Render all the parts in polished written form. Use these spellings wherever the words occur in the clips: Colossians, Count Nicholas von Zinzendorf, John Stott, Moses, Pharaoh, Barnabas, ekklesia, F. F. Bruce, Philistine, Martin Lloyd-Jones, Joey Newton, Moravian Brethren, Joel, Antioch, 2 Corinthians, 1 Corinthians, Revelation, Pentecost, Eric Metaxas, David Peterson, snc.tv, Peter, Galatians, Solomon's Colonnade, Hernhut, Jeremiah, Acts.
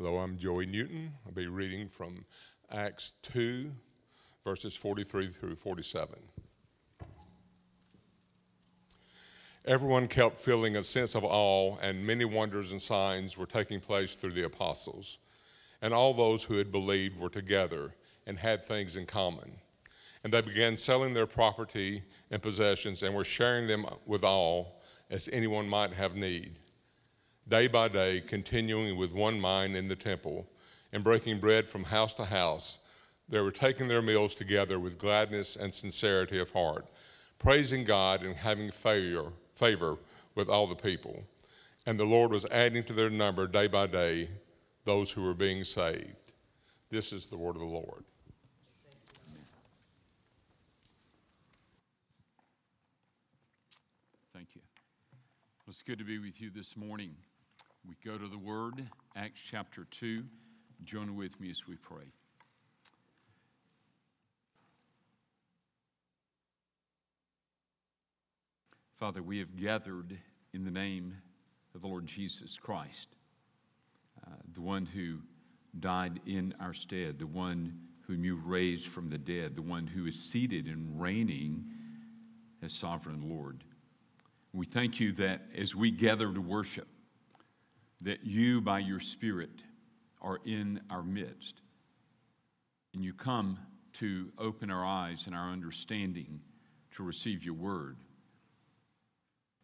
Hello, I'm Joey Newton. I'll be reading from Acts 2, verses 43 through 47. Everyone kept feeling a sense of awe, and many wonders and signs were taking place through the apostles. And all those who had believed were together and had things in common. And they began selling their property and possessions and were sharing them with all as anyone might have need. Day by day, continuing with one mind in the temple and breaking bread from house to house, they were taking their meals together with gladness and sincerity of heart, praising God and having favor with all the people. And the Lord was adding to their number day by day those who were being saved. This is the word of the Lord. Thank you. Well, it's good to be with you this morning. We go to the Word, Acts chapter 2. Join with me as we pray. Father, we have gathered in the name of the Lord Jesus Christ, the one who died in our stead, the one whom you raised from the dead, the one who is seated and reigning as sovereign Lord. We thank you that as we gather to worship, that you, by your Spirit, are in our midst. And you come to open our eyes and our understanding to receive your word.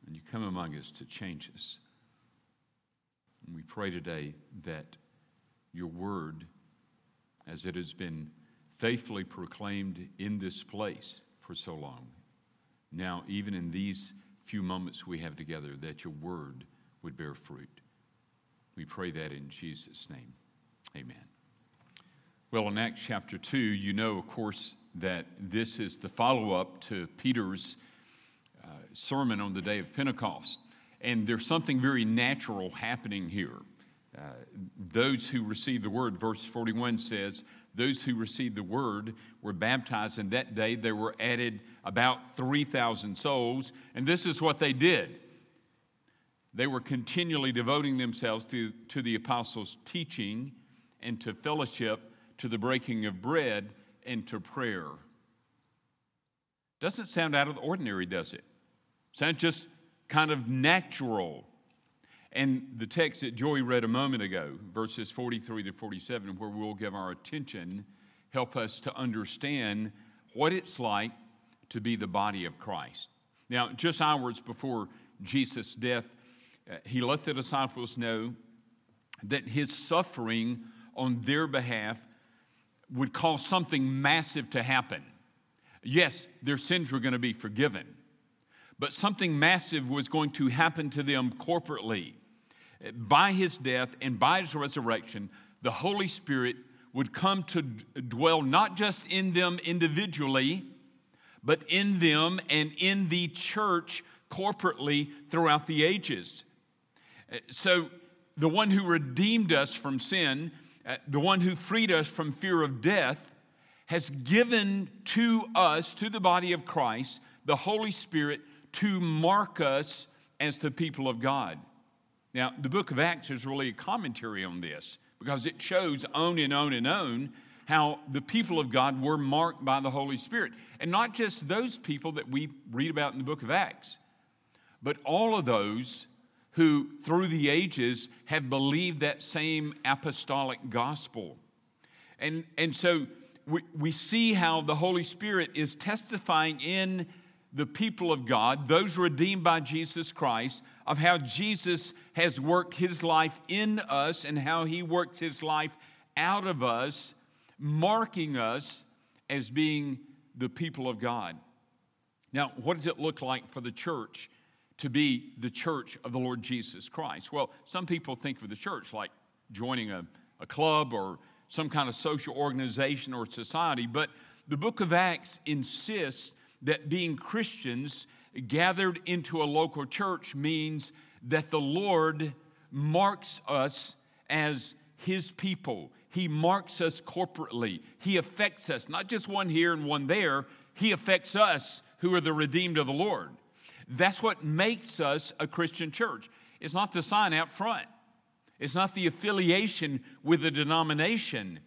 And you come among us to change us. And we pray today that your word, as it has been faithfully proclaimed in this place for so long, now even in these few moments we have together, that your word would bear fruit. We pray that in Jesus' name. Amen. Well, in Acts chapter 2, you know, of course, that this is the follow-up to Peter's sermon on the day of Pentecost. And there's something very natural happening here. Those who received the word, verse 41 says, those who received the word were baptized, and that day there were added about 3,000 souls. And this is what they did. They were continually devoting themselves to the apostles' teaching and to fellowship, to the breaking of bread, and to prayer. Doesn't sound out of the ordinary, does it? Sounds just kind of natural. And the text that Joy read a moment ago, verses 43 to 47, where we'll give our attention, help us to understand what it's like to be the body of Christ. Now, just hours before Jesus' death, he let the disciples know that his suffering on their behalf would cause something massive to happen. Yes, their sins were going to be forgiven, but something massive was going to happen to them corporately. By his death and by his resurrection, the Holy Spirit would come to dwell not just in them individually, but in them and in the church corporately throughout the ages. So the one who redeemed us from sin, the one who freed us from fear of death, has given to us, to the body of Christ, the Holy Spirit to mark us as the people of God. Now, the book of Acts is really a commentary on this because it shows on and on and on how the people of God were marked by the Holy Spirit. And not just those people that we read about in the book of Acts, but all of those who through the ages have believed that same apostolic gospel. And so we see how the Holy Spirit is testifying in the people of God, those redeemed by Jesus Christ, of how Jesus has worked his life in us and how he works his life out of us, marking us as being the people of God. Now, what does it look like for the church to be the church of the Lord Jesus Christ? Well, some people think of the church like joining a club or some kind of social organization or society, but the book of Acts insists that being Christians gathered into a local church means that the Lord marks us as his people. He marks us corporately. He affects us, not just one here and one there. He affects us who are the redeemed of the Lord. That's what makes us a Christian church. It's not the sign out front. It's not the affiliation with a denomination.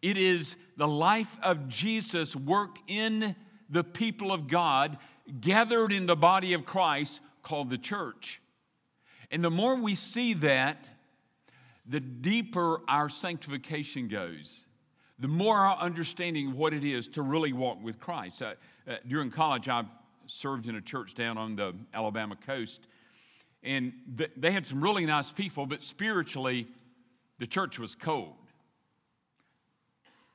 It is the life of Jesus' work in the people of God gathered in the body of Christ called the church. And the more we see that, the deeper our sanctification goes, the more our understanding of what it is to really walk with Christ. During college, I served in a church down on the Alabama coast, and they had some really nice people, but spiritually, the church was cold.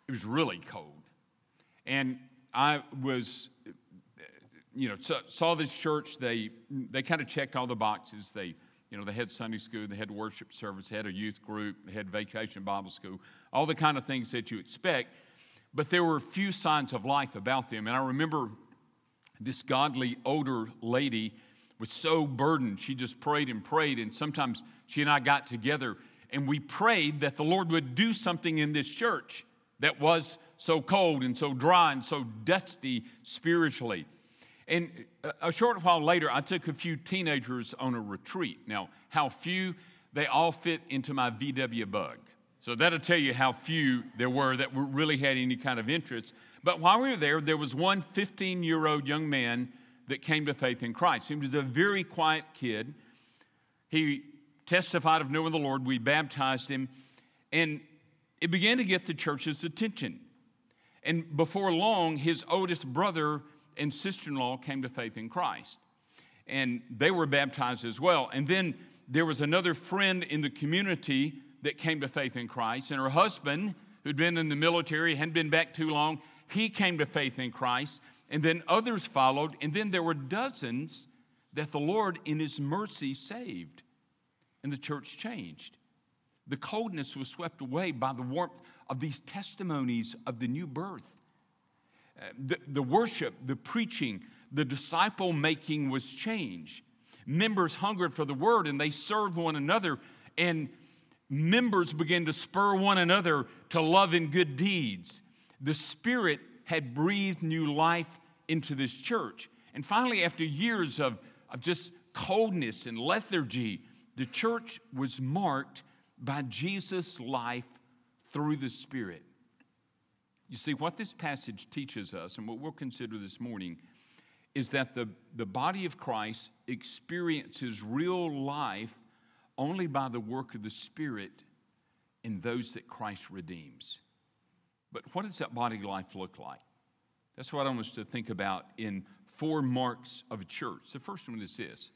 It was really cold. And I was, saw this church. They kind of checked all the boxes. They had Sunday school, they had worship service, they had a youth group, they had vacation Bible school, all the kind of things that you expect. But there were few signs of life about them. And I remember this godly older lady was so burdened. She just prayed and prayed. And sometimes she and I got together and we prayed that the Lord would do something in this church that was so cold and so dry and so dusty spiritually. And a short while later, I took a few teenagers on a retreat. Now, how few, they all fit into my VW bug. So that'll tell you how few there were that really had any kind of interest. But while we were there, there was one 15-year-old young man that came to faith in Christ. He was a very quiet kid. He testified of knowing the Lord. We baptized him. And it began to get the church's attention. And before long, his oldest brother and sister-in-law came to faith in Christ. And they were baptized as well. And then there was another friend in the community that came to faith in Christ. And her husband, who'd been in the military, hadn't been back too long, he came to faith in Christ. And then others followed. And then there were dozens that the Lord in his mercy saved. And the church changed. The coldness was swept away by the warmth of these testimonies of the new birth. The worship, the preaching, the disciple making was changed. Members hungered for the word and they served one another, and members began to spur one another to love and good deeds. The Spirit had breathed new life into this church. And finally, after years of just coldness and lethargy, the church was marked by Jesus' life through the Spirit. You see, what this passage teaches us, and what we'll consider this morning, is that the body of Christ experiences real life only by the work of the Spirit in those that Christ redeems. But what does that body life look like? That's what I want us to think about in four marks of a church. The first one is this: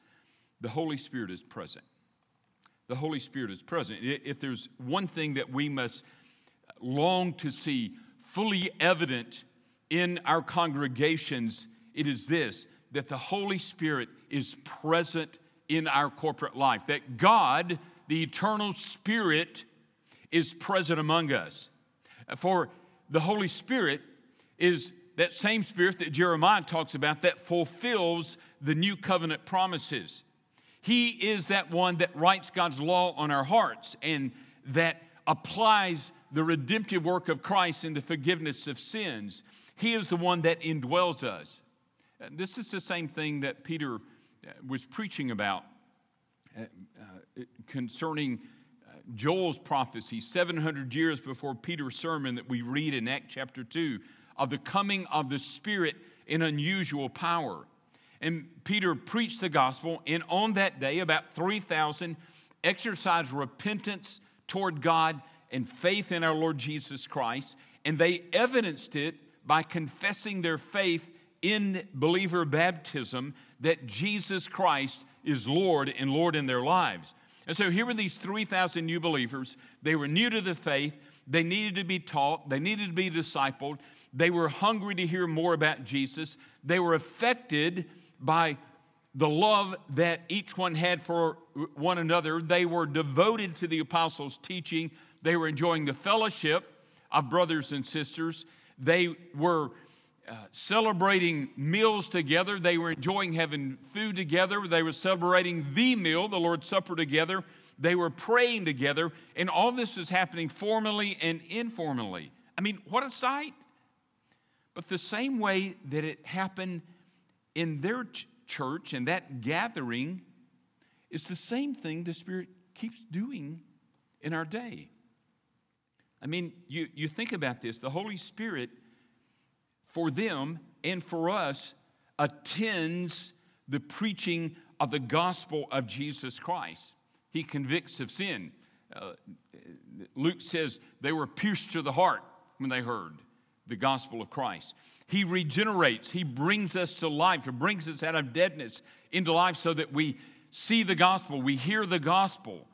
the Holy Spirit is present. The Holy Spirit is present. If there's one thing that we must long to see fully evident in our congregations, it is this, that the Holy Spirit is present in our corporate life, that God, the eternal Spirit, is present among us. For the Holy Spirit is that same Spirit that Jeremiah talks about that fulfills the new covenant promises. He is that one that writes God's law on our hearts and that applies the redemptive work of Christ in the forgiveness of sins. He is the one that indwells us. This is the same thing that Peter was preaching about concerning Joel's prophecy 700 years before Peter's sermon that we read in Acts chapter 2 of the coming of the Spirit in unusual power. And Peter preached the gospel, and on that day, about 3,000 exercised repentance toward God and faith in our Lord Jesus Christ, and they evidenced it by confessing their faith in believer baptism that Jesus Christ is Lord and Lord in their lives. And so here were these 3,000 new believers. They were new to the faith. They needed to be taught. They needed to be discipled. They were hungry to hear more about Jesus. They were affected by the love that each one had for one another. They were devoted to the apostles' teaching. They were enjoying the fellowship of brothers and sisters. They were celebrating meals together. They were enjoying having food together. They were celebrating the meal, the Lord's Supper, together. They were praying together. And all this was happening formally and informally. I mean, what a sight. But the same way that it happened in their church and that gathering is the same thing the Spirit keeps doing in our day. I mean, you think about this. The Holy Spirit, for them and for us, attends the preaching of the gospel of Jesus Christ. He convicts of sin. Luke says they were pierced to the heart when they heard the gospel of Christ. He regenerates. He brings us to life. He brings us out of deadness into life so that we see the gospel. We hear the gospel.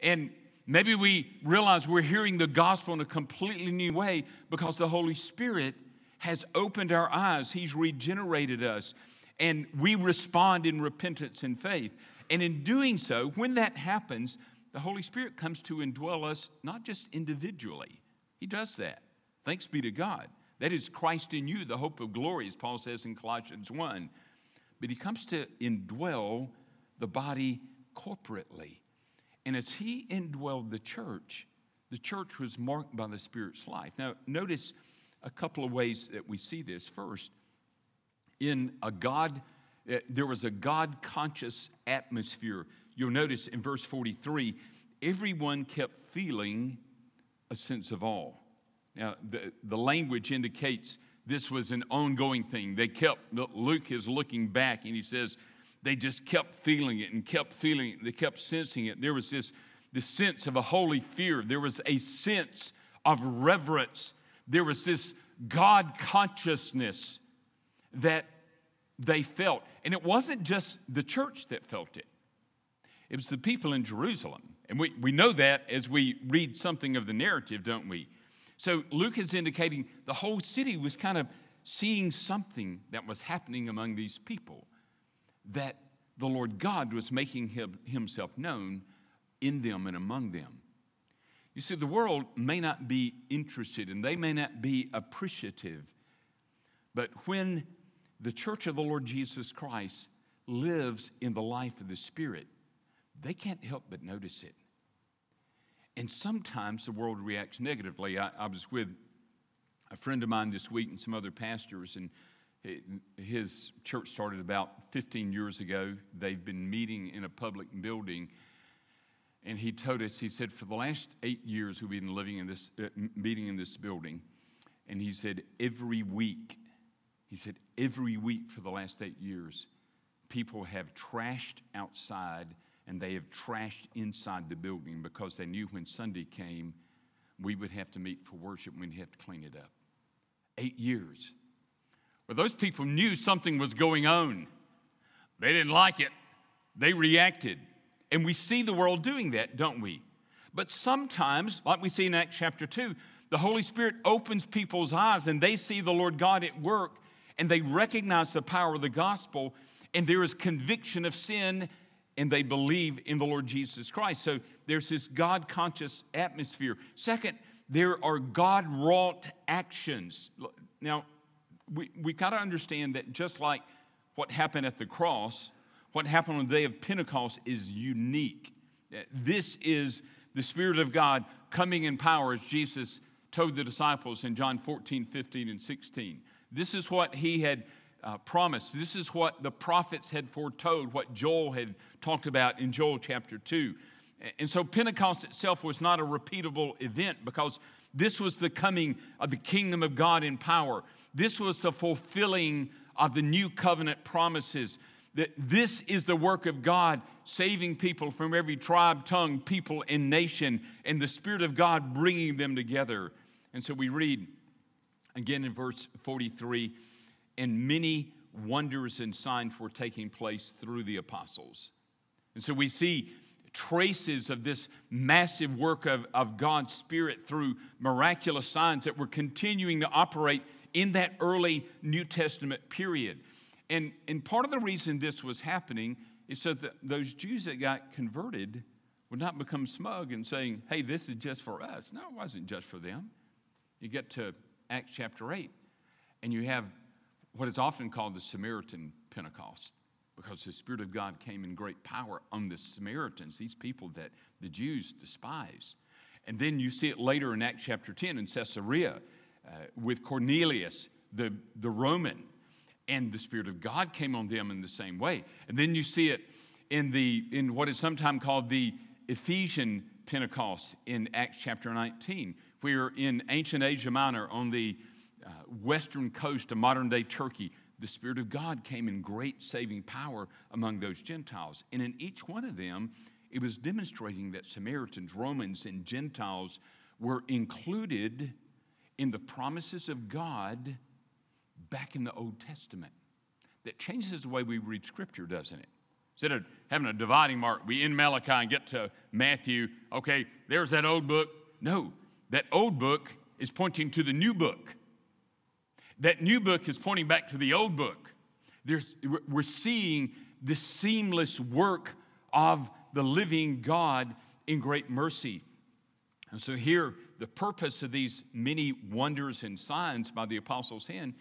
And maybe we realize we're hearing the gospel in a completely new way because the Holy Spirit has opened our eyes. He's regenerated us. And we respond in repentance and faith. And in doing so, when that happens, the Holy Spirit comes to indwell us, not just individually. He does that. Thanks be to God. That is Christ in you, the hope of glory, as Paul says in Colossians 1. But he comes to indwell the body corporately. And as he indwelled the church was marked by the Spirit's life. Now, notice a couple of ways that we see this. First, there was a God-conscious atmosphere. You'll notice in verse 43, everyone kept feeling a sense of awe. Now, the language indicates this was an ongoing thing. Luke is looking back and he says, they just kept feeling it and kept feeling it. They kept sensing it. There was this sense of a holy fear. There was a sense of reverence. There was this God consciousness that they felt. And it wasn't just the church that felt it. It was the people in Jerusalem. And we know that as we read something of the narrative, don't we? So Luke is indicating the whole city was kind of seeing something that was happening among these people, that the Lord God was making himself known in them and among them. You see, the world may not be interested and they may not be appreciative, but when the church of the Lord Jesus Christ lives in the life of the Spirit, they can't help but notice it. And sometimes the world reacts negatively. I was with a friend of mine this week and some other pastors, and his church started about 15 years ago. They've been meeting in a public building, and he told us, he said, for the last 8 years we've been living in this meeting in this building, and he said, every week for the last 8 years, people have trashed outside and they have trashed inside the building because they knew when Sunday came, we would have to meet for worship and we'd have to clean it up. 8 years. Well, those people knew something was going on. They didn't like it. They reacted. And we see the world doing that, don't we? But sometimes, like we see in Acts chapter 2, the Holy Spirit opens people's eyes and they see the Lord God at work and they recognize the power of the gospel and there is conviction of sin and they believe in the Lord Jesus Christ. So there's this God-conscious atmosphere. Second, there are God-wrought actions. Now, we got to understand that just like what happened at the cross, what happened on the day of Pentecost is unique. This is the Spirit of God coming in power, as Jesus told the disciples in John 14, 15, and 16. This is what he had promised. This is what the prophets had foretold, what Joel had talked about in Joel chapter 2. And so Pentecost itself was not a repeatable event because this was the coming of the kingdom of God in power. This was the fulfilling of the new covenant promises. That this is the work of God, saving people from every tribe, tongue, people, and nation, and the Spirit of God bringing them together. And so we read again in verse 43, and many wonders and signs were taking place through the apostles. And so we see traces of this massive work of God's Spirit through miraculous signs that were continuing to operate in that early New Testament period. And part of the reason this was happening is so that those Jews that got converted would not become smug and saying, hey, this is just for us. No, it wasn't just for them. You get to Acts chapter 8, and you have what is often called the Samaritan Pentecost, because the Spirit of God came in great power on the Samaritans, these people that the Jews despise. And then you see it later in Acts chapter 10 in Caesarea with Cornelius, the Roman, and the Spirit of God came on them in the same way. And then you see it in what is sometimes called the Ephesian Pentecost in Acts chapter 19. We are in ancient Asia Minor on the western coast of modern-day Turkey. The Spirit of God came in great saving power among those Gentiles. And in each one of them, it was demonstrating that Samaritans, Romans, and Gentiles were included in the promises of God back in the Old Testament. That changes the way we read Scripture, doesn't it? Instead of having a dividing mark, we end Malachi and get to Matthew. Okay, there's that old book. No, that old book is pointing to the new book. That new book is pointing back to the old book. We're seeing the seamless work of the living God in great mercy. And so here, the purpose of these many wonders and signs by the apostles' hand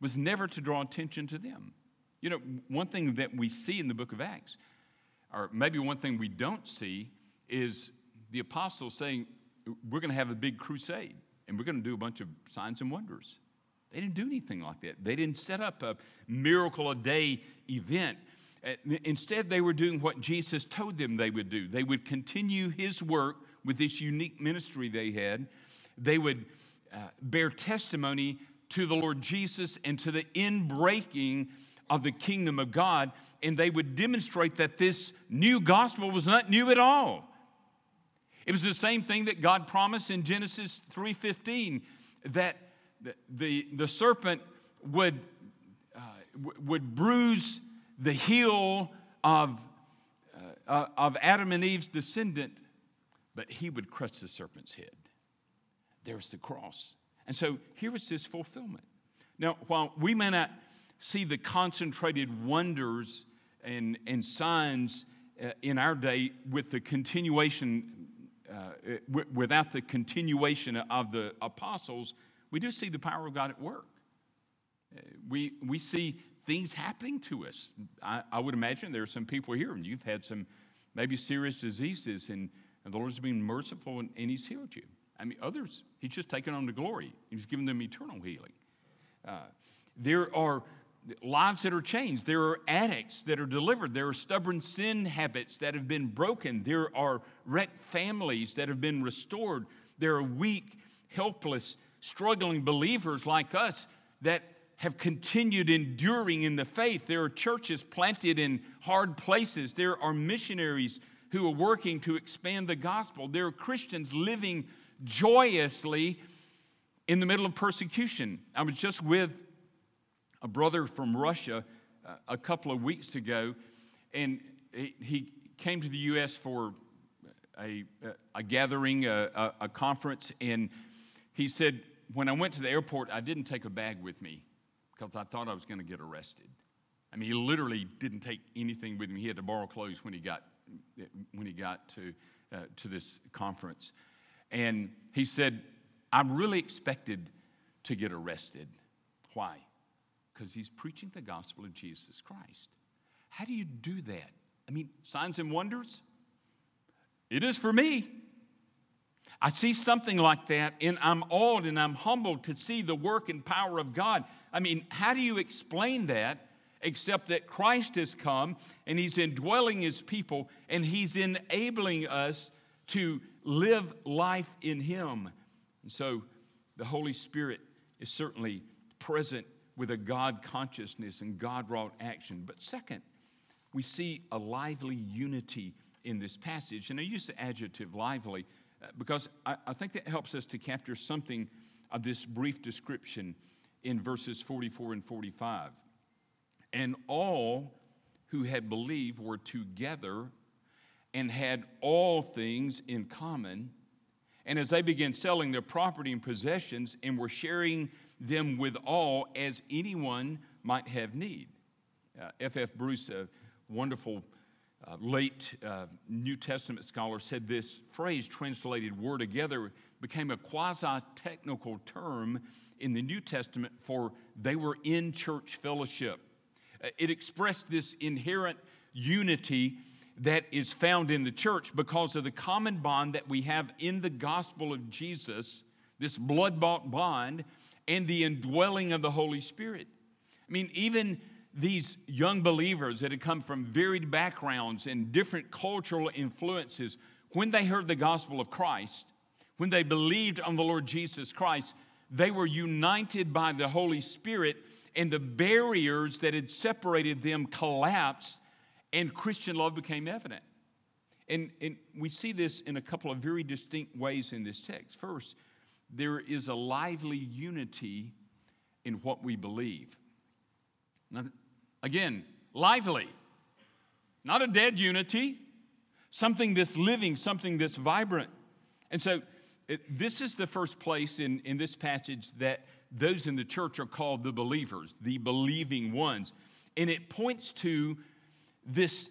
was never to draw attention to them. You know, one thing that we see in the book of Acts, or maybe one thing we don't see, is the apostles saying, we're going to have a big crusade, and we're going to do a bunch of signs and wonders. They didn't do anything like that. They didn't set up a miracle-a-day event. Instead, they were doing what Jesus told them they would do. They would continue his work with this unique ministry they had. They would bear testimony to the Lord Jesus and to the inbreaking of the kingdom of God, and they would demonstrate that this new gospel was not new at all. It was the same thing that God promised in Genesis 3:15, that The serpent would bruise the heel of Adam and Eve's descendant, but he would crush the serpent's head. There's the cross. And so here was this fulfillment. Now, while we may not see the concentrated wonders and signs in our day with the continuation, without the continuation of the apostles, we do see the power of God at work. We see things happening to us. I would imagine there are some people here, and you've had some maybe serious diseases, and the Lord's been merciful, and he's healed you. I mean, others, he's just taken on the glory. He's given them eternal healing. There are lives that are changed. There are addicts that are delivered. There are stubborn sin habits that have been broken. There are wrecked families that have been restored. There are weak, helpless, struggling believers like us that have continued enduring in the faith. There are churches planted in hard places. There are missionaries who are working to expand the gospel. There are Christians living joyously in the middle of persecution. I was just with a brother from Russia a couple of weeks ago, and he came to the U.S. for a gathering, a conference, and he said, when I went to the airport, I didn't take a bag with me because I thought I was going to get arrested. I mean, he literally didn't take anything with him. He had to borrow clothes when he got to this conference. And he said, I really expected to get arrested. Why? Because he's preaching the gospel of Jesus Christ. How do you do that? I mean, signs and wonders? It is for me. I see something like that, and I'm awed and I'm humbled to see the work and power of God. I mean, how do you explain that except that Christ has come and he's indwelling his people and he's enabling us to live life in him? And so the Holy Spirit is certainly present with a God consciousness and God-wrought action. But second, we see a lively unity in this passage. And I use the adjective lively because I think that helps us to capture something of this brief description in verses 44 and 45. And all who had believed were together and had all things in common. And as they began selling their property and possessions and were sharing them with all as anyone might have need. F. F. Bruce, a wonderful late New Testament scholar, said this phrase, translated "were together," became a quasi-technical term in the New Testament for they were in church fellowship. It expressed this inherent unity that is found in the church because of the common bond that we have in the gospel of Jesus, this blood-bought bond, and the indwelling of the Holy Spirit. I mean, even these young believers that had come from varied backgrounds and different cultural influences When they heard the gospel of Christ, when they believed on the Lord Jesus Christ, they were united by the Holy Spirit, and the barriers that had separated them collapsed, and Christian love became evident. And we see this in a couple of very distinct ways in this text. First, there is a lively unity in what we believe. Now, again, lively, not a dead unity, something that's living, something that's vibrant. And so this is the first place in this passage that those in the church are called the believers, the believing ones. And it points to this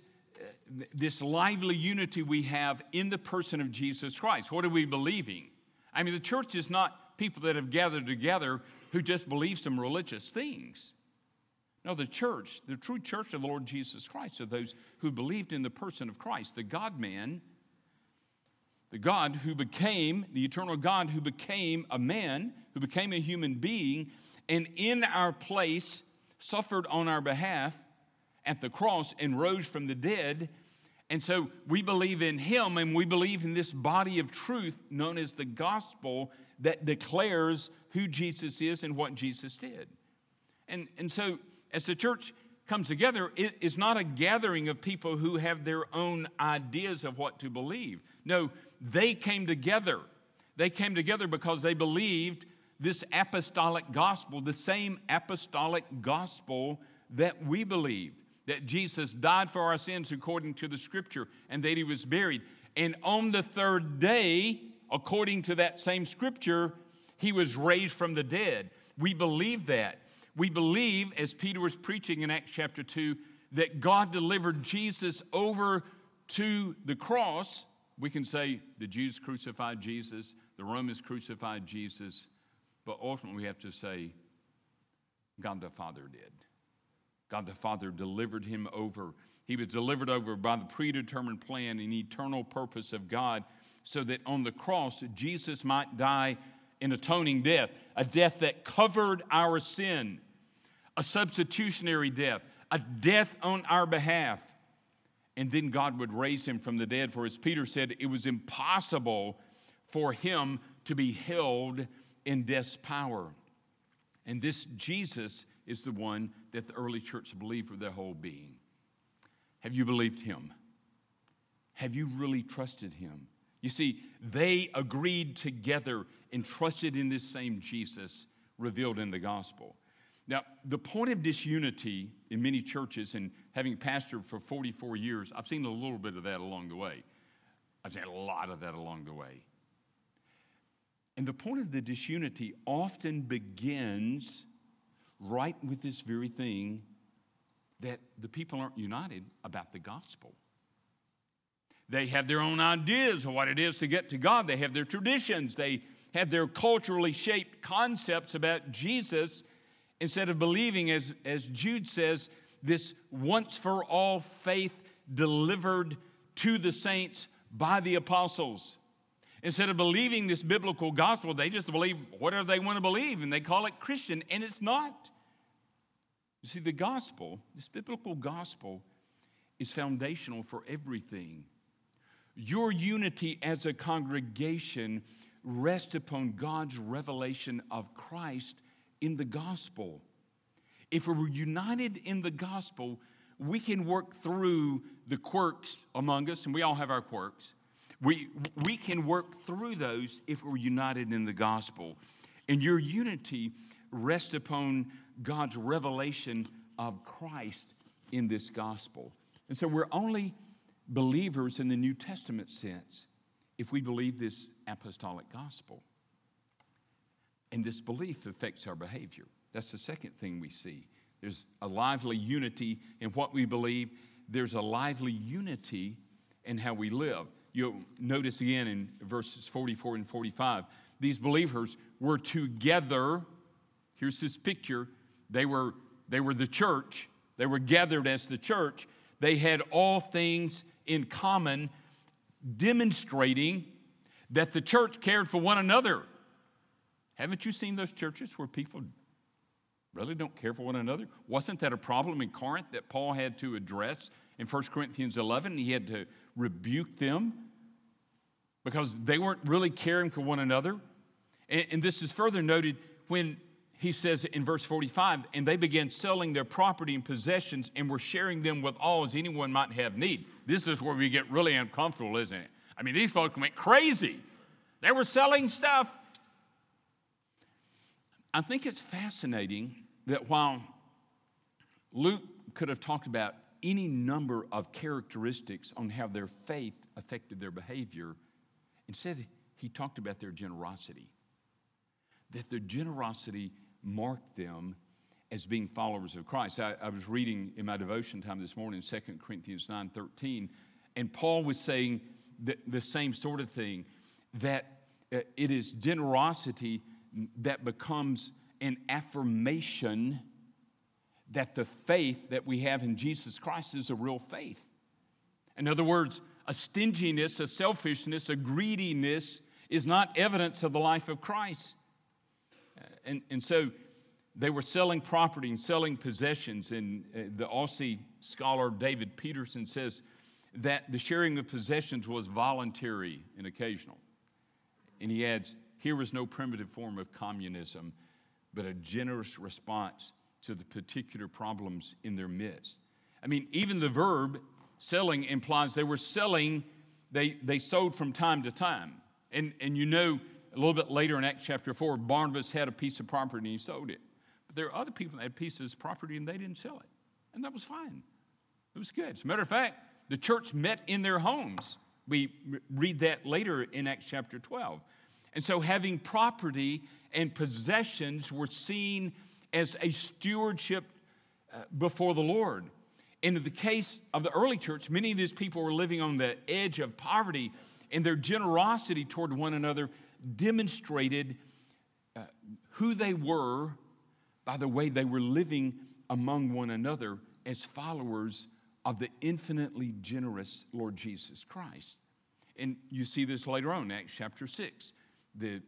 lively unity we have in the person of Jesus Christ. What are we believing? I mean, the church is not people that have gathered together who just believe some religious things. No, the church, the true church of the Lord Jesus Christ, are those who believed in the person of Christ, the God-man, the God who became, the eternal God who became a man, who became a human being, and in our place suffered on our behalf at the cross and rose from the dead. And so we believe in him, and we believe in this body of truth known as the gospel that declares who Jesus is and what Jesus did. And so as the church comes together, it is not a gathering of people who have their own ideas of what to believe. No, they came together. They came together because they believed this apostolic gospel, the same apostolic gospel that we believe, that Jesus died for our sins according to the Scripture, and that he was buried. And on the third day, according to that same Scripture, he was raised from the dead. We believe that. We believe, as Peter was preaching in Acts chapter 2, that God delivered Jesus over to the cross. We can say the Jews crucified Jesus, the Romans crucified Jesus, but ultimately we have to say God the Father did. God the Father delivered him over. He was delivered over by the predetermined plan and eternal purpose of God, so that on the cross Jesus might die an atoning death, a death that covered our sin, a substitutionary death, a death on our behalf. And then God would raise him from the dead, for as Peter said, it was impossible for him to be held in death's power. And this Jesus is the one that the early church believed with their whole being. Have you believed him? Have you really trusted him? You see, they agreed together and trusted in this same Jesus revealed in the gospel. Now, the point of disunity in many churches, and having pastored for 44 years, I've seen a little bit of that along the way. I've seen a lot of that along the way. And the point of the disunity often begins right with this very thing, that the people aren't united about the gospel. They have their own ideas of what it is to get to God. They have their traditions. They have their culturally shaped concepts about Jesus, instead of believing, as Jude says, this once-for-all faith delivered to the saints by the apostles. Instead of believing this biblical gospel, they just believe whatever they want to believe, and they call it Christian, and it's not. You see, the gospel, this biblical gospel, is foundational for everything. Your unity as a congregation rests upon God's revelation of Christ in the gospel. If we're united in the gospel, we can work through the quirks among us, and we all have our quirks. We can work through those if we're united in the gospel. And your unity rests upon God's revelation of Christ in this gospel. And so we're only believers in the New Testament sense if we believe this apostolic gospel. And this belief affects our behavior. That's the second thing we see. There's a lively unity in what we believe. There's a lively unity in how we live. You'll notice again in verses 44 and 45, these believers were together. Here's this picture. They were the church. They were gathered as the church. They had all things in common, demonstrating that the church cared for one another. Haven't you seen those churches where people really don't care for one another? Wasn't that a problem in Corinth that Paul had to address in 1 Corinthians 11? He had to rebuke them because they weren't really caring for one another. And this is further noted when he says in verse 45, and they began selling their property and possessions and were sharing them with all as anyone might have need. This is where we get really uncomfortable, isn't it? I mean, these folks went crazy. They were selling stuff. I think it's fascinating that while Luke could have talked about any number of characteristics on how their faith affected their behavior, instead he talked about their generosity, that their generosity marked them as being followers of Christ. I was reading in my devotion time this morning 2 Corinthians 9:13, and Paul was saying the same sort of thing, that it is generosity that becomes an affirmation that the faith that we have in Jesus Christ is a real faith. In other words, a stinginess, a selfishness, a greediness is not evidence of the life of Christ. And so they were selling property and selling possessions, and the Aussie scholar David Peterson says that the sharing of possessions was voluntary and occasional. And he adds, here was no primitive form of communism, but a generous response to the particular problems in their midst. I mean, even the verb selling implies they were selling, they sold from time to time. And you know, a little bit later in Acts chapter 4, Barnabas had a piece of property and he sold it. But there were other people that had pieces of property and they didn't sell it. And that was fine. It was good. As a matter of fact, the church met in their homes. We read that later in Acts chapter 12. And so having property and possessions were seen as a stewardship before the Lord. And in the case of the early church, many of these people were living on the edge of poverty, and their generosity toward one another demonstrated who they were by the way they were living among one another as followers of the infinitely generous Lord Jesus Christ. And you see this later on, Acts chapter 6, the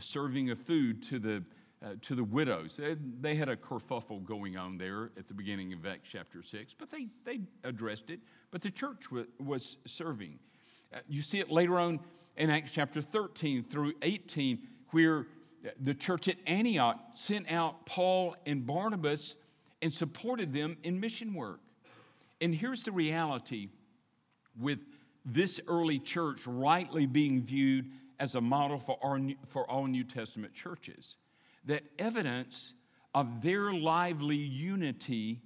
serving of food to the widows. They had a kerfuffle going on there at the beginning of Acts chapter 6, but they addressed it. But the church was serving. You see it later on in Acts chapter 13 through 18, where the church at Antioch sent out Paul and Barnabas and supported them in mission work. And here's the reality with this early church rightly being viewed as a model for all New Testament churches, that evidence of their lively unity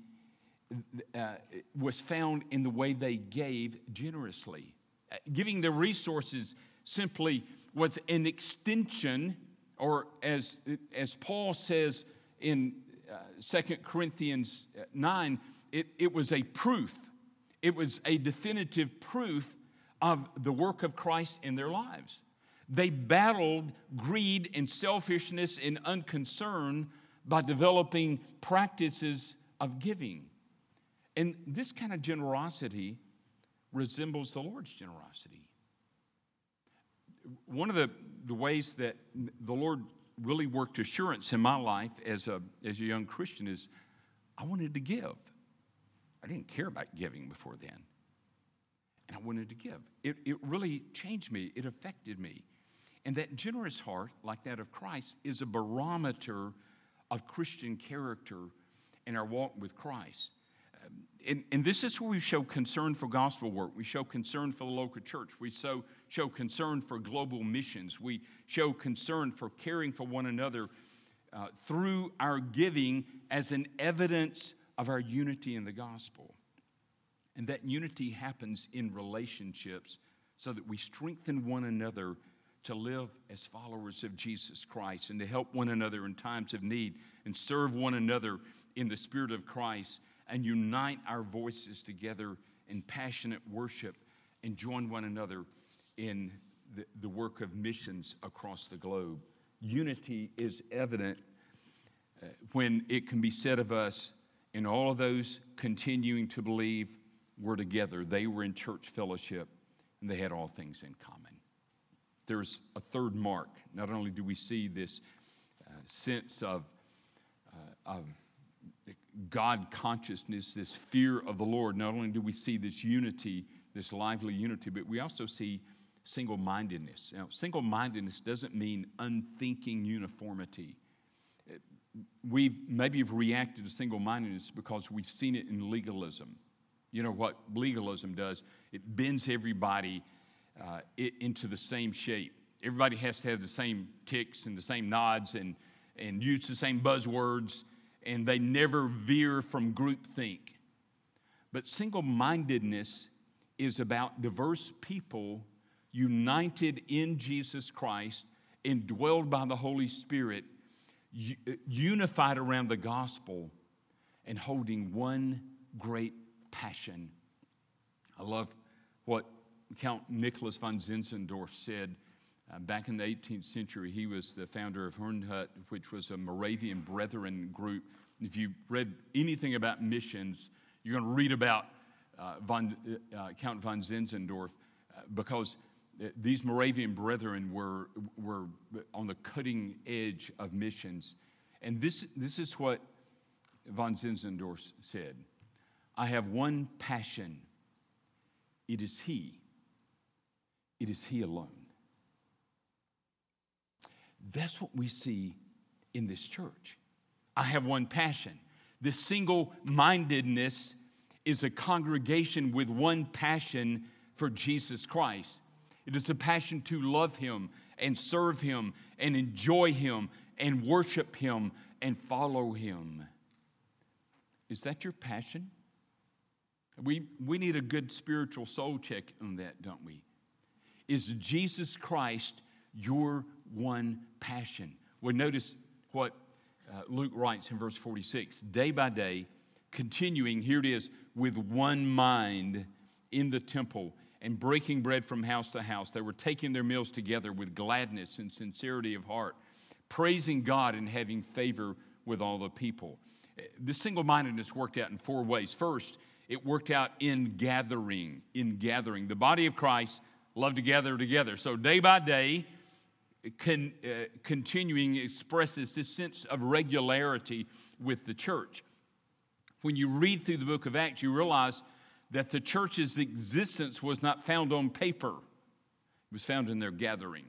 was found in the way they gave generously. Giving their resources simply was an extension, or as Paul says in 2 Corinthians 9, it was a proof. It was a definitive proof of the work of Christ in their lives. They battled greed and selfishness and unconcern by developing practices of giving. And this kind of generosity resembles the Lord's generosity. One of the ways that the Lord really worked assurance in my life as a young Christian is I wanted to give. I didn't care about giving before then. And I wanted to give. It really changed me. It affected me. And that generous heart, like that of Christ, is a barometer of Christian character in our walk with Christ. And this is where we show concern for gospel work. We show concern for the local church. We show concern for global missions. We show concern for caring for one another through our giving as an evidence of our unity in the gospel. And that unity happens in relationships so that we strengthen one another to live as followers of Jesus Christ and to help one another in times of need and serve one another in the Spirit of Christ and unite our voices together in passionate worship and join one another in the work of missions across the globe. Unity is evident when it can be said of us, and all of those continuing to believe were together. They were in church fellowship, and they had all things in common. There's a third mark. Not only do we see this sense of God consciousness, this fear of the Lord, not only do we see this unity, this lively unity, but we also see single-mindedness. Now, single-mindedness doesn't mean unthinking uniformity. Maybe you've reacted to single-mindedness because we've seen it in legalism. You know what legalism does? It bends everybody into the same shape. Everybody has to have the same ticks and the same nods and use the same buzzwords, and they never veer from groupthink. But single-mindedness is about diverse people united in Jesus Christ, indwelled by the Holy Spirit, unified around the gospel, and holding one great passion. I love what Count Nicholas von Zinzendorf said back in the 18th century. He was the founder of Hernhut, which was a Moravian Brethren group. If you read anything about missions, you're going to read about Count von Zinzendorf, because these Moravian Brethren were on the cutting edge of missions. And this is what von Zinzendorf said: "I have one passion. It is He. It is He alone." That's what we see in this church. I have one passion. This single-mindedness is a congregation with one passion for Jesus Christ. It is a passion to love Him and serve Him and enjoy Him and worship Him and follow Him. Is that your passion? We need a good spiritual soul check on that, don't we? Is Jesus Christ your one passion? Well, notice what Luke writes in verse 46. Day by day, continuing, here it is, with one mind in the temple and breaking bread from house to house. They were taking their meals together with gladness and sincerity of heart, praising God and having favor with all the people. This single-mindedness worked out in four ways. First, it worked out in gathering, The body of Christ loved to gather together. So day by day, continuing expresses this sense of regularity with the church. When you read through the book of Acts, you realize that the church's existence was not found on paper. It was found in their gathering.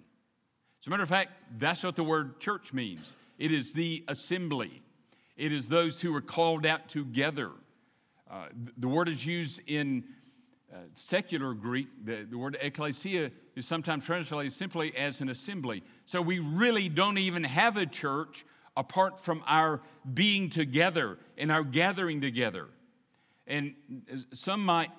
As a matter of fact, that's what the word church means. It is the assembly. It is those who are called out together. The word is used in secular Greek. The word ekklesia is sometimes translated simply as an assembly. So we really don't even have a church apart from our being together and our gathering together. And some might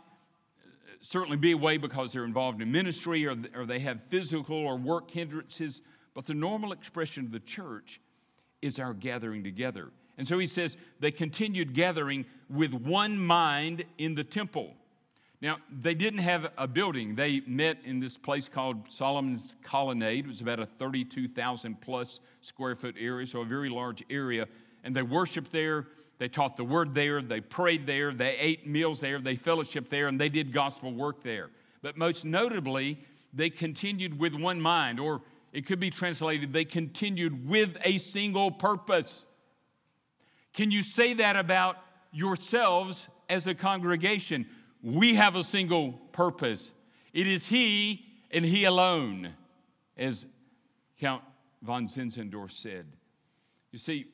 certainly be away because they're involved in ministry or they have physical or work hindrances, but the normal expression of the church is our gathering together. And so he says they continued gathering with one mind in the temple. Now, they didn't have a building. They met in this place called Solomon's Colonnade. It was about a 32,000-plus square foot area, so a very large area. And they worshiped there. They taught the word there. They prayed there. They ate meals there. They fellowshiped there, and they did gospel work there. But most notably, they continued with one mind, or it could be translated, they continued with a single purpose. Can you say that about yourselves as a congregation? We have a single purpose. It is He and He alone, as Count von Zinzendorf said. You see,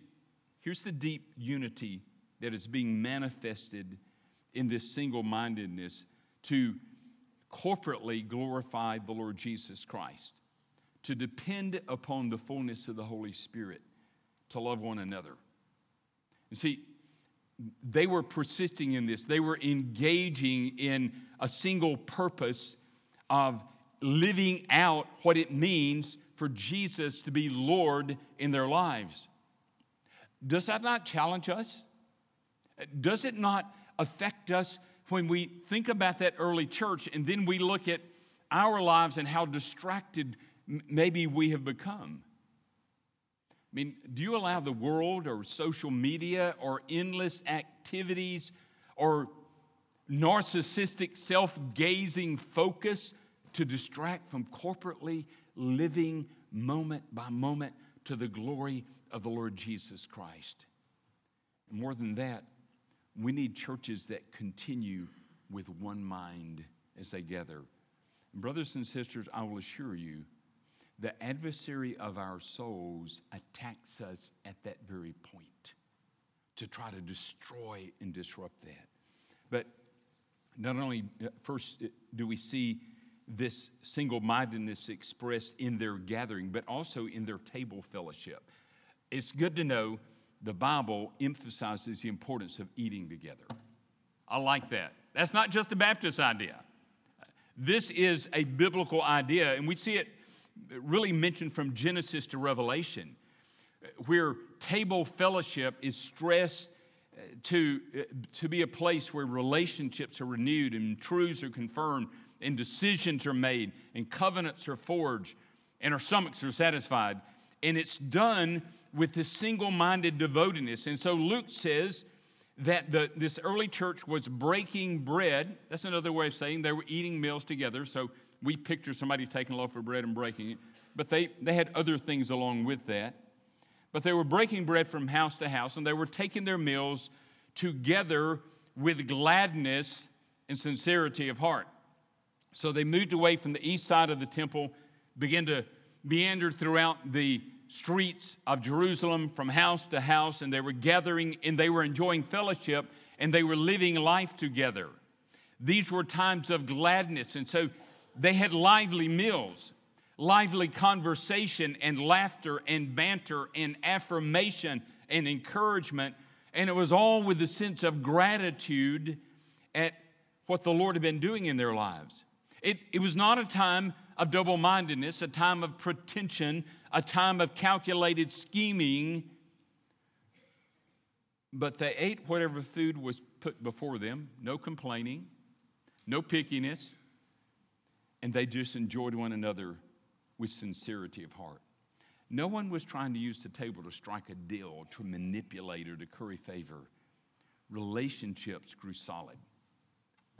here's the deep unity that is being manifested in this single-mindedness to corporately glorify the Lord Jesus Christ, to depend upon the fullness of the Holy Spirit, to love one another. You see, they were persisting in this. They were engaging in a single purpose of living out what it means for Jesus to be Lord in their lives. Does that not challenge us? Does it not affect us when we think about that early church and then we look at our lives and how distracted maybe we have become? I mean, do you allow the world or social media or endless activities or narcissistic self-gazing focus to distract from corporately living moment by moment to the glory of the Lord Jesus Christ? And more than that, we need churches that continue with one mind as they gather. Brothers and sisters, I will assure you, the adversary of our souls attacks us at that very point to try to destroy and disrupt that. But not only first do we see this single-mindedness expressed in their gathering, but also in their table fellowship. It's good to know the Bible emphasizes the importance of eating together. I like that. That's not just a Baptist idea. This is a biblical idea, and we see it really mentioned from Genesis to Revelation, where table fellowship is stressed to be a place where relationships are renewed and truths are confirmed and decisions are made and covenants are forged and our stomachs are satisfied. And it's done with this single-minded devotedness. And so Luke says that this early church was breaking bread. That's another way of saying they were eating meals together. So we picture somebody taking a loaf of bread and breaking it. But they had other things along with that. But they were breaking bread from house to house, and they were taking their meals together with gladness and sincerity of heart. So they moved away from the east side of the temple, began to meander throughout the streets of Jerusalem from house to house, and they were gathering, and they were enjoying fellowship, and they were living life together. These were times of gladness, and so they had lively meals, lively conversation, and laughter, and banter, and affirmation, and encouragement, and it was all with a sense of gratitude at what the Lord had been doing in their lives. It was not a time of double-mindedness, a time of pretension, a time of calculated scheming, but they ate whatever food was put before them, no complaining, no pickiness, and they just enjoyed one another with sincerity of heart. No one was trying to use the table to strike a deal, to manipulate, or to curry favor. Relationships grew solid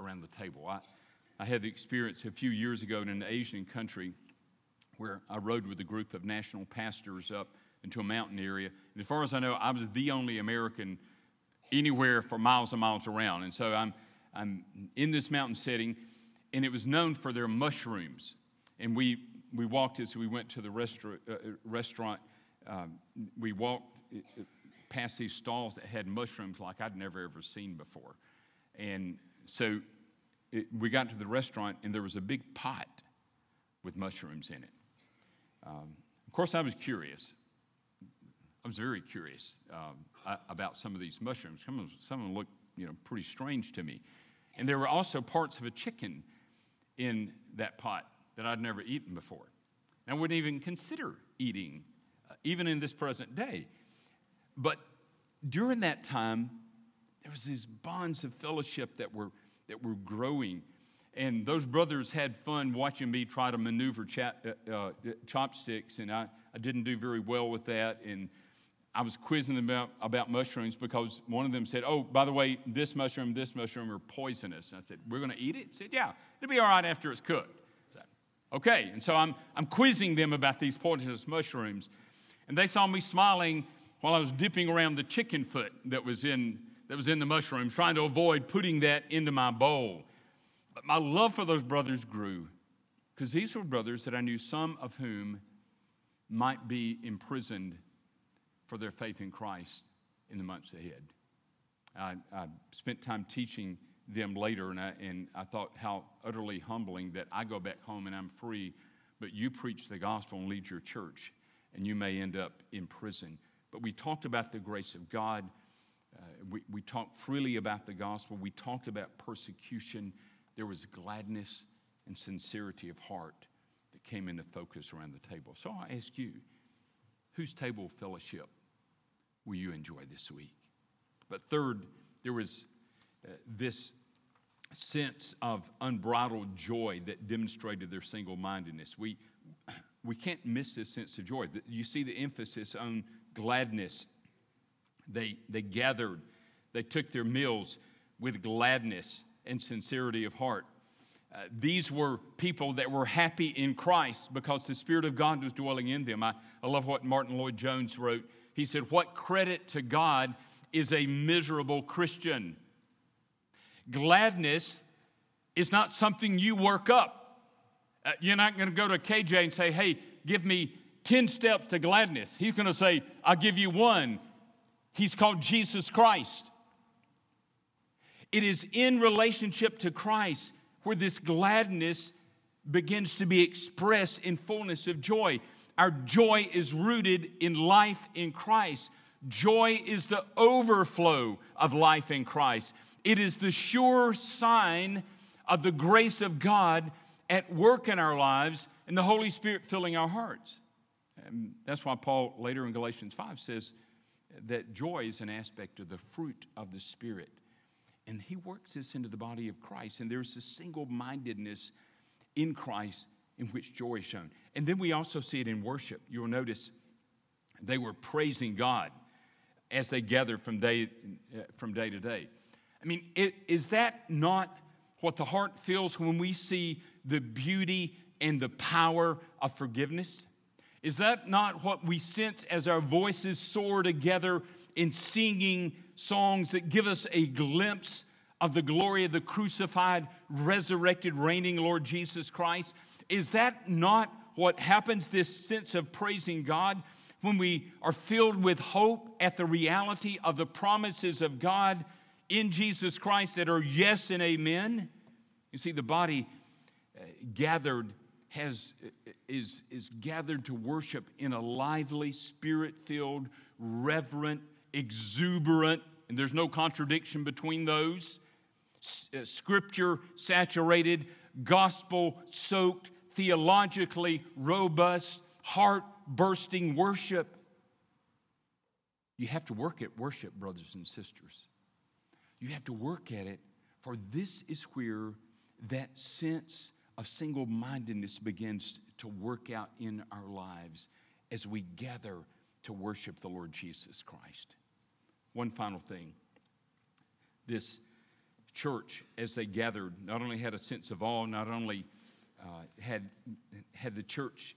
around the table. I had the experience a few years ago in an Asian country where I rode with a group of national pastors up into a mountain area. And as far as I know, I was the only American anywhere for miles and miles around. And so I'm in this mountain setting, and it was known for their mushrooms. And we walked as we went to the restaurant. We walked past these stalls that had mushrooms like I'd never, ever seen before. And so we got to the restaurant, and there was a big pot with mushrooms in it. Of course, I was curious. I was very curious about some of these mushrooms. Some of them looked, pretty strange to me. And there were also parts of a chicken in that pot that I'd never eaten before. And I wouldn't even consider eating, even in this present day. But during that time, there was these bonds of fellowship that were growing. And those brothers had fun watching me try to maneuver chopsticks, and I didn't do very well with that. And I was quizzing them about mushrooms because one of them said, "Oh, by the way, this mushroom are poisonous." And I said, "We're going to eat it?" He said, "Yeah, it'll be all right after it's cooked." I said, "Okay." And so I'm quizzing them about these poisonous mushrooms. And they saw me smiling while I was dipping around the chicken foot that was in the mushrooms, trying to avoid putting that into my bowl. But my love for those brothers grew, because these were brothers that I knew, some of whom might be imprisoned for their faith in Christ in the months ahead. I spent time teaching them later, and I thought how utterly humbling that I go back home and I'm free, but you preach the gospel and lead your church, and you may end up in prison. But we talked about the grace of God. We talked freely about the gospel. We talked about persecution. There was gladness and sincerity of heart that came into focus around the table. So I ask you, whose table fellowship will you enjoy this week? But third, there was this sense of unbridled joy that demonstrated their single-mindedness. We can't miss this sense of joy. You see the emphasis on gladness. They gathered, they took their meals with gladness and sincerity of heart. These were people that were happy in Christ because the Spirit of God was dwelling in them. I love what Martin Lloyd-Jones wrote. He said, "What credit to God is a miserable Christian?" Gladness is not something you work up. You're not going to go to KJ and say, hey, give me 10 steps to gladness. He's going to say, I'll give you one. He's called Jesus Christ. It is in relationship to Christ where this gladness begins to be expressed in fullness of joy. Our joy is rooted in life in Christ. Joy is the overflow of life in Christ. It is the sure sign of the grace of God at work in our lives and the Holy Spirit filling our hearts. And that's why Paul later in Galatians 5 says that joy is an aspect of the fruit of the Spirit. And he works this into the body of Christ. And there's this single-mindedness in Christ in which joy is shown. And then we also see it in worship. You will notice they were praising God as they gathered from day to day. I mean, is that not what the heart feels when we see the beauty and the power of forgiveness? Is that not what we sense as our voices soar together in singing songs that give us a glimpse of the glory of the crucified, resurrected, reigning Lord Jesus Christ? Is that not what happens, this sense of praising God, when we are filled with hope at the reality of the promises of God in Jesus Christ that are yes and amen? You see, the body is gathered to worship in a lively, spirit-filled, reverent, exuberant, and there's no contradiction between those, Scripture-saturated, gospel-soaked, theologically robust, heart-bursting worship. You have to work at worship, brothers and sisters. You have to work at it, for this is where that sense of single-mindedness begins to work out in our lives as we gather to worship the Lord Jesus Christ. One final thing. This church, as they gathered, not only had a sense of awe, not only had the church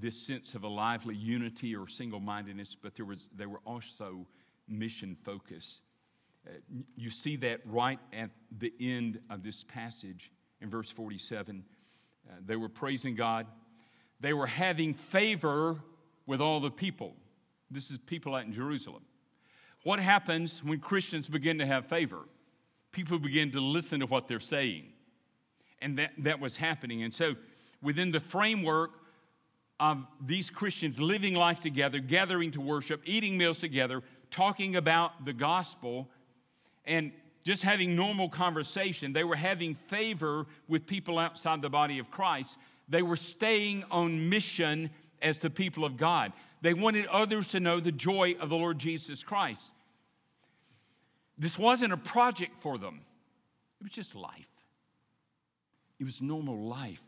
this sense of a lively unity or single-mindedness, but they were also mission-focused. You see that right at the end of this passage in verse 47. They were praising God. They were having favor with all the people. This is people out in Jerusalem. What happens when Christians begin to have favor? People begin to listen to what they're saying. And that was happening. And so within the framework of these Christians living life together, gathering to worship, eating meals together, talking about the gospel, and just having normal conversation, they were having favor with people outside the body of Christ. They were staying on mission as the people of God. They wanted others to know the joy of the Lord Jesus Christ. This wasn't a project for them. It was just life. It was normal life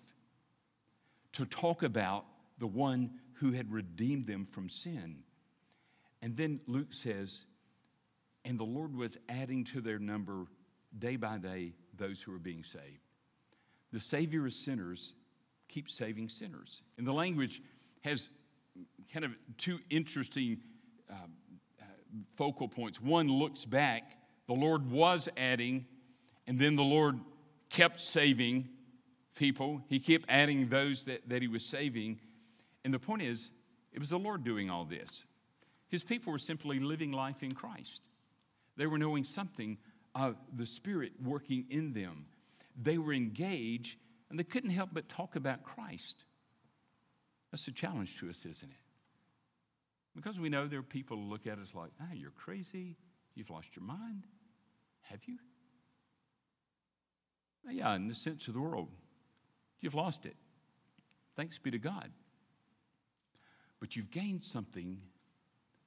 to talk about the one who had redeemed them from sin. And then Luke says, and the Lord was adding to their number day by day those who are being saved. The Savior of sinners keeps saving sinners. And the language has kind of two interesting focal points. One looks back, the Lord was adding, and then the Lord kept saving people. He kept adding those that he was saving. And the point is, it was the Lord doing all this. His people were simply living life in Christ. They were knowing something of the Spirit working in them. They were engaged, and they couldn't help but talk about Christ. That's a challenge to us, isn't it? Because we know there are people who look at us like, you're crazy. You've lost your mind. Have you? Yeah, in the sense of the world, you've lost it. Thanks be to God. But you've gained something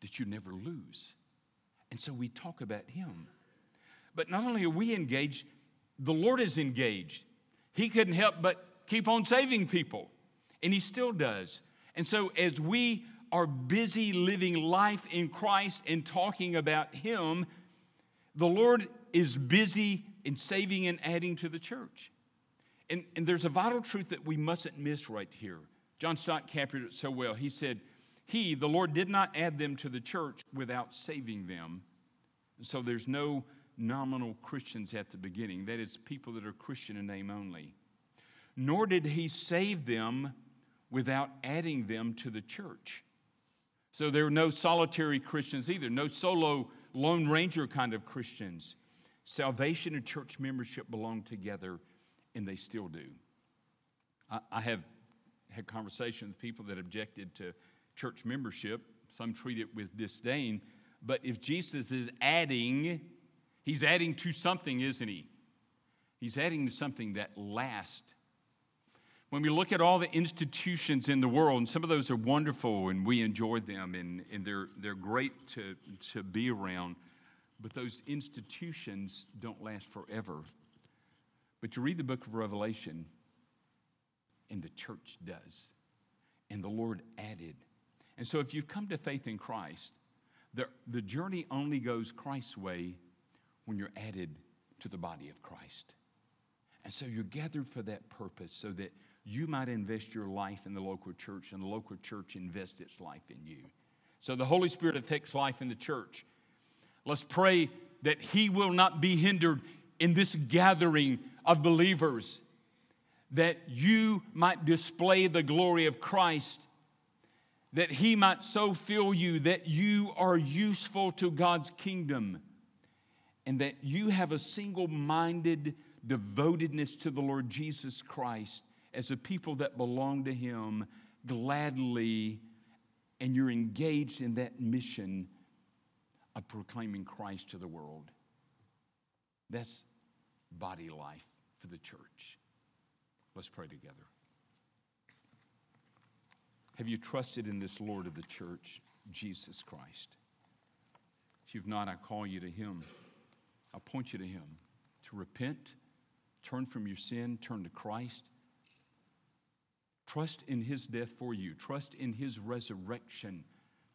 that you never lose. And so we talk about him. But not only are we engaged, the Lord is engaged. He couldn't help but keep on saving people. And he still does. And so as we are busy living life in Christ and talking about him, the Lord is busy in saving and adding to the church. And there's a vital truth that we mustn't miss right here. John Stott captured it so well. He said, the Lord, did not add them to the church without saving them. And so there's no nominal Christians at the beginning. That is, people that are Christian in name only. nor did he save them without adding them to the church. So there were no solitary Christians either, no solo Lone Ranger kind of Christians. Salvation and church membership belong together, and they still do. I have had conversations with people that objected to church membership. Some treat it with disdain. But if Jesus is adding, he's adding to something, isn't he? He's adding to something that lasts. When we look at all the institutions in the world, and some of those are wonderful and we enjoy them and they're great to be around, but those institutions don't last forever. But you read the book of Revelation, and the church does. And the Lord added. And so if you've come to faith in Christ, the journey only goes Christ's way when you're added to the body of Christ. And so you're gathered for that purpose so that you might invest your life in the local church and the local church invest its life in you. So the Holy Spirit affects life in the church. Let's pray that he will not be hindered in this gathering of believers, that you might display the glory of Christ, that he might so fill you that you are useful to God's kingdom, and that you have a single-minded devotedness to the Lord Jesus Christ as a people that belong to him gladly, and you're engaged in that mission of proclaiming Christ to the world. That's body life for the church. Let's pray together. Have you trusted in this Lord of the church, Jesus Christ? If you've not, I call you to him. I point you to him to repent, turn from your sin, turn to Christ. Trust in his death for you. Trust in his resurrection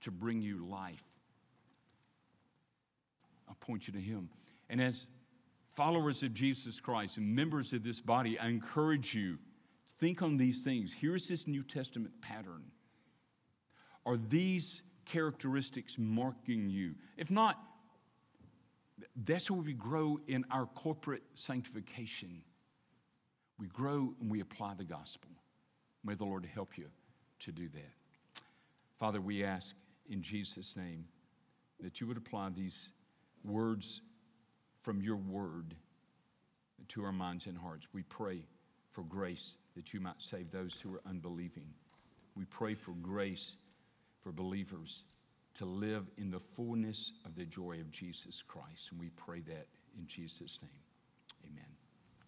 to bring you life. I point you to him. And as followers of Jesus Christ and members of this body, I encourage you to think on these things. Here's this New Testament pattern. Are these characteristics marking you? If not, that's where we grow in our corporate sanctification. We grow and we apply the gospel. May the Lord help you to do that. Father, we ask in Jesus' name that you would apply these words from your word to our minds and hearts. We pray for grace that you might save those who are unbelieving. We pray for grace for believers to live in the fullness of the joy of Jesus Christ. And we pray that in Jesus' name.